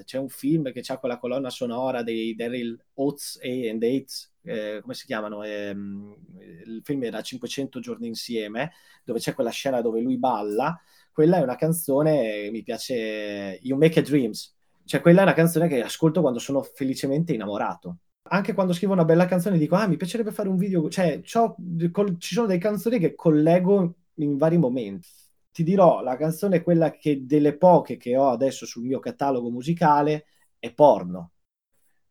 c'è un film che c'ha quella colonna sonora dei Daryl Oates and Eights, eh, come si chiamano? Eh, il film era cinquecento giorni insieme, dove c'è quella scena dove lui balla, quella è una canzone che mi piace, You Make a Dreams, cioè quella è una canzone che ascolto quando sono felicemente innamorato. Anche quando scrivo una bella canzone dico ah mi piacerebbe fare un video, cioè c'ho, col, ci sono delle canzoni che collego in vari momenti. Ti dirò, la canzone, quella che delle poche che ho adesso sul mio catalogo musicale, è Porno,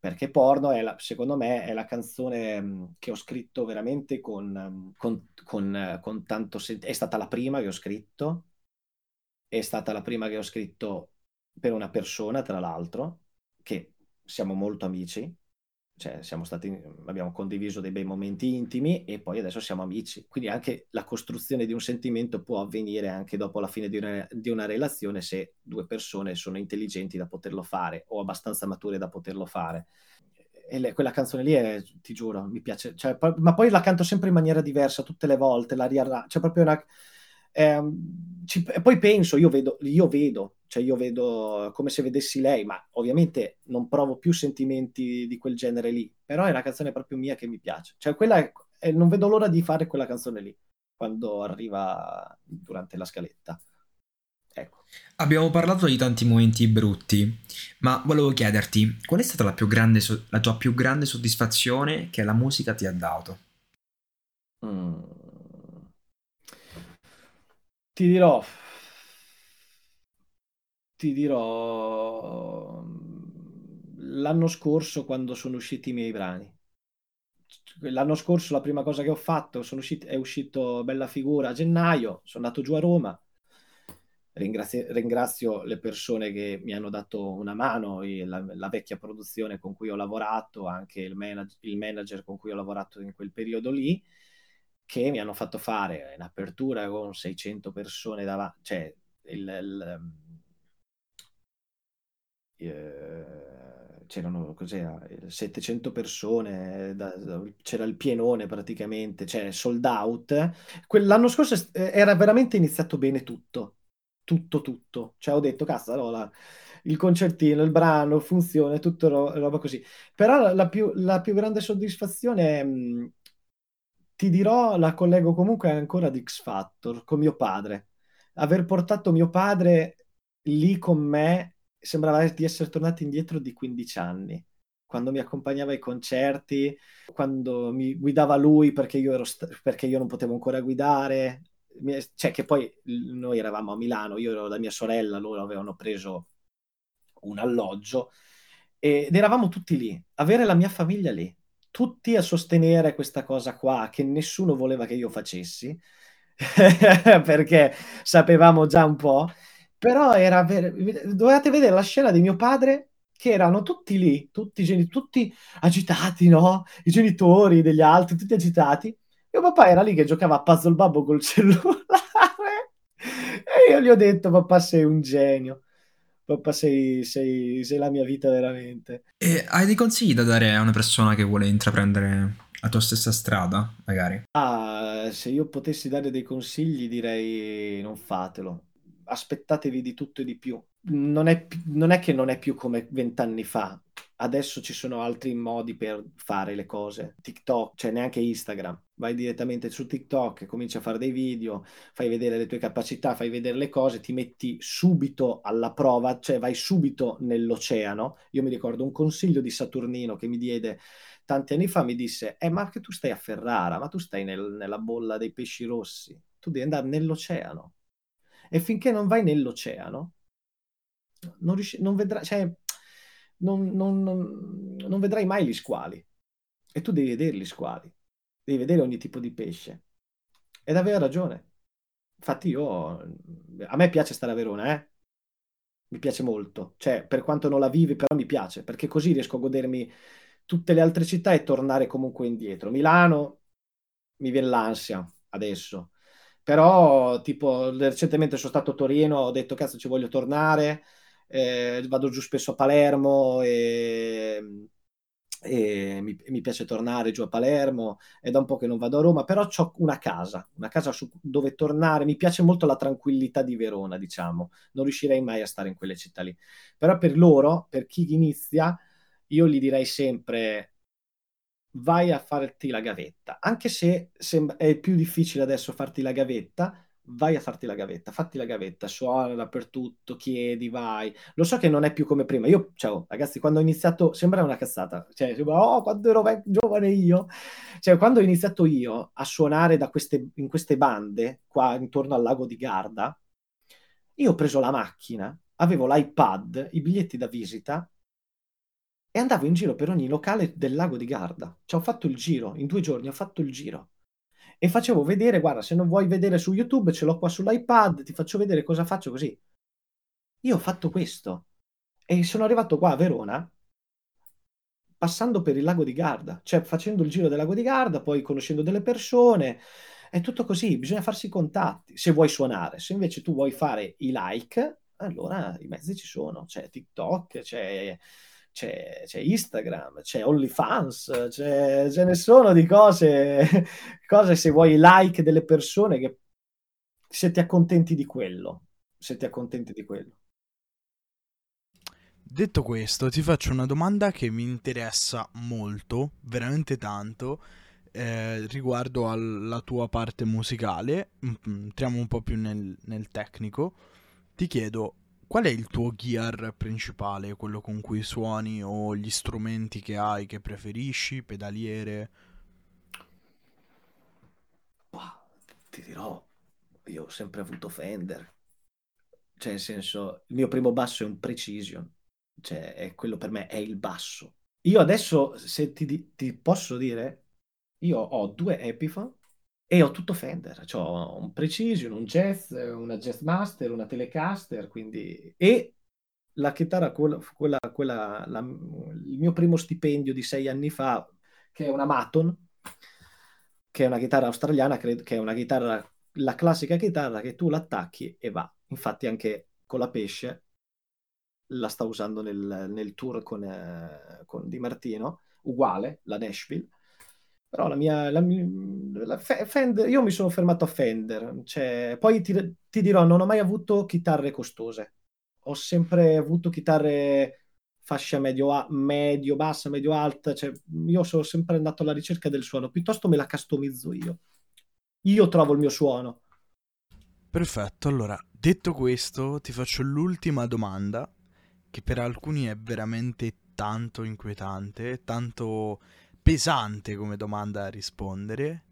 perché Porno è la, secondo me è la canzone che ho scritto veramente con, con, con, con tanto sentimento, è stata la prima che ho scritto, è stata la prima che ho scritto per una persona, tra l'altro, che siamo molto amici, cioè siamo stati, abbiamo condiviso dei bei momenti intimi e poi adesso siamo amici, quindi anche la costruzione di un sentimento può avvenire anche dopo la fine di una, di una relazione, se due persone sono intelligenti da poterlo fare o abbastanza mature da poterlo fare, e le, quella canzone lì è, ti giuro, mi piace, cioè, poi, ma poi la canto sempre in maniera diversa tutte le volte, la riarra- cioè proprio una eh, ci, e poi penso, io vedo, io vedo cioè io vedo come se vedessi lei, ma ovviamente non provo più sentimenti di quel genere lì, però è una canzone proprio mia che mi piace, cioè quella è, è, non vedo l'ora di fare quella canzone lì quando arriva durante la scaletta. Ecco, abbiamo parlato di tanti momenti brutti, ma volevo chiederti qual è stata la più grande so- la tua più grande soddisfazione che la musica ti ha dato? mm. ti dirò Ti dirò l'anno scorso, quando sono usciti i miei brani. L'anno scorso la prima cosa che ho fatto, sono uscito, è uscito Bella Figura a gennaio, sono andato giù a Roma, ringrazio, ringrazio le persone che mi hanno dato una mano, la, la vecchia produzione con cui ho lavorato, anche il, manag- il manager con cui ho lavorato in quel periodo lì, che mi hanno fatto fare un'apertura con seicento persone davanti, cioè il... il c'erano cos'era, settecento persone, da, da, c'era il pienone praticamente, cioè sold out. L'anno scorso era veramente iniziato bene tutto, tutto, tutto, cioè ho detto cazzo, il concertino, il brano, funziona, tutto ro- roba così. Però la più, la più grande soddisfazione mh, ti dirò, la collego comunque ancora ad X-Factor, con mio padre, aver portato mio padre lì con me. Sembrava di essere tornati indietro di quindici anni, quando mi accompagnava ai concerti, quando mi guidava lui perché io, ero st- perché io non potevo ancora guidare, cioè che poi noi eravamo a Milano, io ero da mia sorella, loro avevano preso un alloggio ed eravamo tutti lì, avere la mia famiglia lì, tutti a sostenere questa cosa qua che nessuno voleva che io facessi perché sapevamo già un po', però era ver- dovevate vedere la scena di mio padre che erano tutti lì, tutti, geni- tutti agitati, no? I genitori degli altri, tutti agitati. Mio papà era lì che giocava a Puzzle Babbo col cellulare e io gli ho detto: papà, sei un genio, papà, sei, sei, sei la mia vita veramente. E hai dei consigli da dare a una persona che vuole intraprendere la tua stessa strada, magari? Ah, se io potessi dare dei consigli direi: non fatelo, aspettatevi di tutto e di più. Non è, non è che non è più come vent'anni fa, adesso ci sono altri modi per fare le cose. TikTok, cioè neanche Instagram, vai direttamente su TikTok, cominci a fare dei video, fai vedere le tue capacità, fai vedere le cose, ti metti subito alla prova, cioè vai subito nell'oceano. Io mi ricordo un consiglio di Saturnino che mi diede tanti anni fa, mi disse: eh, ma che tu stai a Ferrara, ma tu stai nel, nella bolla dei pesci rossi, tu devi andare nell'oceano, e finché non vai nell'oceano non, riusci- non vedrai, cioè non, non, non, non vedrai mai gli squali, e tu devi vederli gli squali, devi vedere ogni tipo di pesce. Ed aveva ragione. Infatti io, a me piace stare a Verona, eh? Mi piace molto, cioè per quanto non la vivi, però mi piace, perché così riesco a godermi tutte le altre città e tornare comunque indietro. Milano mi viene l'ansia adesso, però tipo recentemente sono stato a Torino, ho detto: cazzo, ci voglio tornare. Eh, vado giù spesso a Palermo e, e mi, mi piace tornare giù a Palermo, è da un po' che non vado a Roma, però c'ho una casa, una casa su dove tornare. Mi piace molto la tranquillità di Verona, diciamo, non riuscirei mai a stare in quelle città lì. Però per loro, per chi inizia, io gli direi sempre: vai a farti la gavetta, anche se sembra, è più difficile adesso farti la gavetta. Vai a farti la gavetta, fatti la gavetta, suona dappertutto, chiedi, vai. Lo so che non è più come prima. Io, ciao ragazzi, quando ho iniziato sembra una cazzata, cioè, oh, quando ero giovane io, cioè quando ho iniziato io a suonare da queste, in queste bande qua intorno al Lago di Garda, io ho preso la macchina, avevo l'iPad, i biglietti da visita e andavo in giro per ogni locale del Lago di Garda. Cioè ho fatto il giro, in due giorni ho fatto il giro. E facevo vedere: guarda, se non vuoi vedere su YouTube ce l'ho qua sull'iPad, ti faccio vedere cosa faccio, così. Io ho fatto questo e sono arrivato qua a Verona passando per il Lago di Garda, cioè facendo il giro del Lago di Garda, poi conoscendo delle persone. È tutto così, bisogna farsi contatti se vuoi suonare. Se invece tu vuoi fare i like, allora i mezzi ci sono, c'è TikTok, c'è... C'è, c'è Instagram, c'è OnlyFans, c'è, ce ne sono di cose, cose se vuoi i like delle persone, che se ti accontenti di quello, se ti accontenti di quello. Detto questo, ti faccio una domanda che mi interessa molto, veramente tanto, eh, riguardo alla tua parte musicale. Entriamo un po' più nel, nel tecnico. Ti chiedo: qual è il tuo gear principale, quello con cui suoni, o gli strumenti che hai, che preferisci, pedaliere? Bah, ti dirò, io ho sempre avuto Fender, cioè nel senso, il mio primo basso è un Precision, cioè è, quello per me è il basso. Io adesso, se ti, ti posso dire, io ho due Epiphone e ho tutto Fender, cioè ho un Precision, un Jazz, una Jazzmaster, una Telecaster, quindi. E la chitarra, quella, quella, quella la, il mio primo stipendio di sei anni fa, che è una Maton, che è una chitarra australiana, che è una chitarra, la classica chitarra che tu l'attacchi e va. Infatti anche con la pesce la sto usando nel, nel tour con, eh, con Di Martino, uguale, la Nashville. Però la mia, la, la Fender, io mi sono fermato a Fender, cioè, poi ti, ti dirò, non ho mai avuto chitarre costose, ho sempre avuto chitarre fascia medio, medio bassa, medio alta, cioè, io sono sempre andato alla ricerca del suono, piuttosto me la customizzo io, io trovo il mio suono. Perfetto, allora, detto questo, ti faccio l'ultima domanda, che per alcuni è veramente tanto inquietante, tanto... pesante come domanda a rispondere,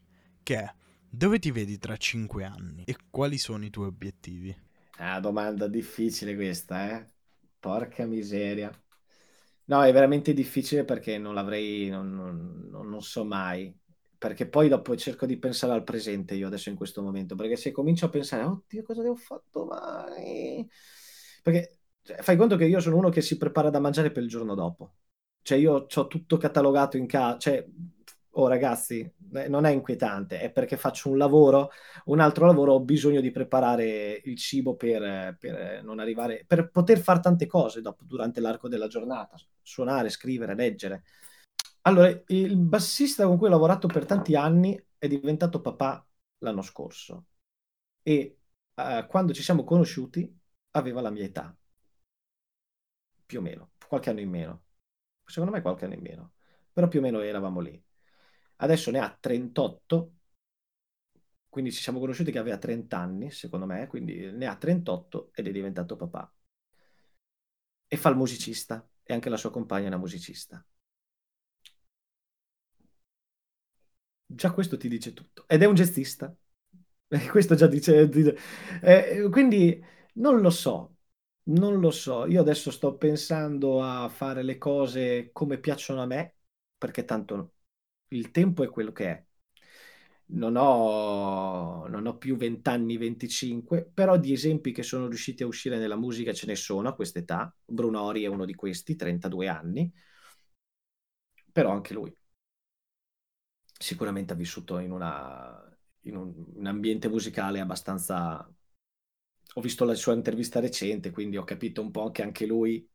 che è: dove ti vedi tra cinque anni e quali sono i tuoi obiettivi? Ah, domanda difficile questa, eh? Porca miseria. No, è veramente difficile perché non l'avrei, non, non- non- non so mai, perché poi dopo cerco di pensare al presente io adesso in questo momento, perché se comincio a pensare, oddio, cosa ne ho fatto mai? Perché cioè, fai conto che io sono uno che si prepara da mangiare per il giorno dopo, cioè io ho tutto catalogato in casa, cioè, oh ragazzi, eh, non è inquietante, è perché faccio un lavoro, un altro lavoro, ho bisogno di preparare il cibo per, per non arrivare, per poter fare tante cose dopo, durante l'arco della giornata, suonare, scrivere, leggere. Allora, il bassista con cui ho lavorato per tanti anni è diventato papà l'anno scorso e eh, quando ci siamo conosciuti aveva la mia età, più o meno, qualche anno in meno, secondo me qualche anno in meno, però più o meno eravamo lì. Adesso ne ha trentotto, quindi ci siamo conosciuti che aveva trenta anni, secondo me, quindi ne ha trentotto ed è diventato papà. E fa il musicista, e anche la sua compagna è una musicista. Già questo ti dice tutto. Ed è un jazzista. Eh, Questo già dice... dice- eh, quindi non lo so, non lo so. Io adesso sto pensando a fare le cose come piacciono a me, perché tanto il tempo è quello che è. Non ho, non ho più venti anni, venticinque, però di esempi che sono riusciti a uscire nella musica ce ne sono a quest'età. Brunori è uno di questi, trentadue anni, però anche lui sicuramente ha vissuto in, una, in un, un ambiente musicale abbastanza... Ho visto la sua intervista recente, quindi ho capito un po' che anche lui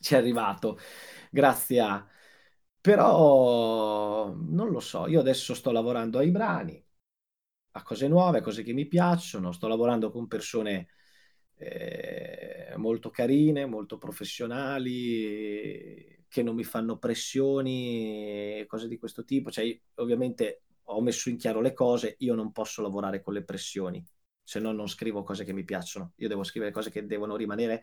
ci è arrivato grazie a... Però non lo so, io adesso sto lavorando ai brani, a cose nuove, a cose che mi piacciono, sto lavorando con persone eh, molto carine, molto professionali, che non mi fanno pressioni, cose di questo tipo. Cioè, io, ovviamente ho messo in chiaro le cose, io non posso lavorare con le pressioni, se no non scrivo cose che mi piacciono. Io devo scrivere cose che devono rimanere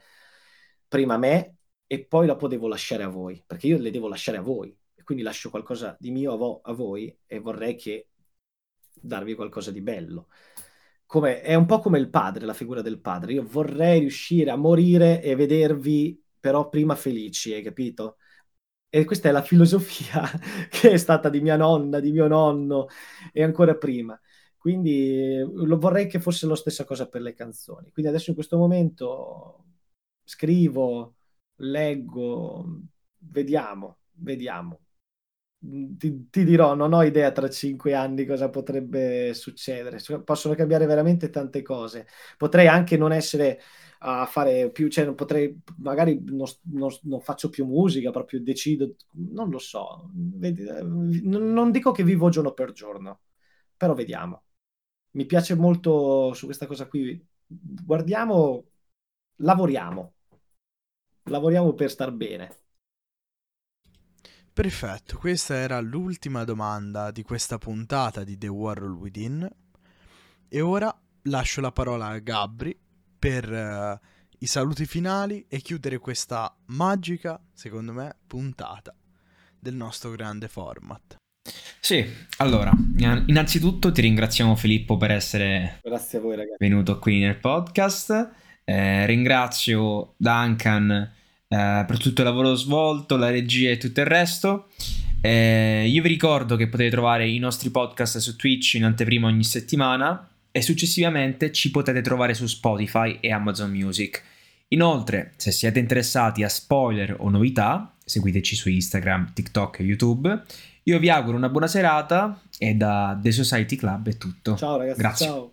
prima a me e poi dopo devo lasciare a voi, perché io le devo lasciare a voi. E quindi lascio qualcosa di mio a, vo- a voi e vorrei che darvi qualcosa di bello. Come, è un po' come il padre, la figura del padre. Io vorrei riuscire a morire e vedervi però prima felici, hai capito? E questa è la filosofia che è stata di mia nonna, di mio nonno e ancora prima. Quindi eh, lo vorrei che fosse la stessa cosa per le canzoni. Quindi adesso in questo momento scrivo, leggo, vediamo, vediamo. Ti, ti dirò, non ho idea tra cinque anni cosa potrebbe succedere. Cioè, possono cambiare veramente tante cose. Potrei anche non essere a fare più, cioè non potrei, magari non, non- non faccio più musica, proprio decido, non lo so. Vedi- eh, non non dico che vivo giorno per giorno, però vediamo. Mi piace molto su questa cosa qui. Guardiamo, lavoriamo, lavoriamo per star bene. Perfetto, questa era l'ultima domanda di questa puntata di The World Within. E ora lascio la parola a Gabri per eh, i saluti finali e chiudere questa magica, secondo me, puntata del nostro grande format. Sì, allora, innanzitutto ti ringraziamo Filippo per essere Grazie a voi, ragazzi. venuto qui nel podcast. Eh, ringrazio Duncan eh, per tutto il lavoro svolto, la regia e tutto il resto. Eh, io vi ricordo che potete trovare i nostri podcast su Twitch in anteprima ogni settimana e successivamente ci potete trovare su Spotify e Amazon Music. Inoltre, se siete interessati a spoiler o novità, seguiteci su Instagram, TikTok e YouTube. Io vi auguro una buona serata e da The Society Club è tutto. Ciao ragazzi, Grazie. ciao.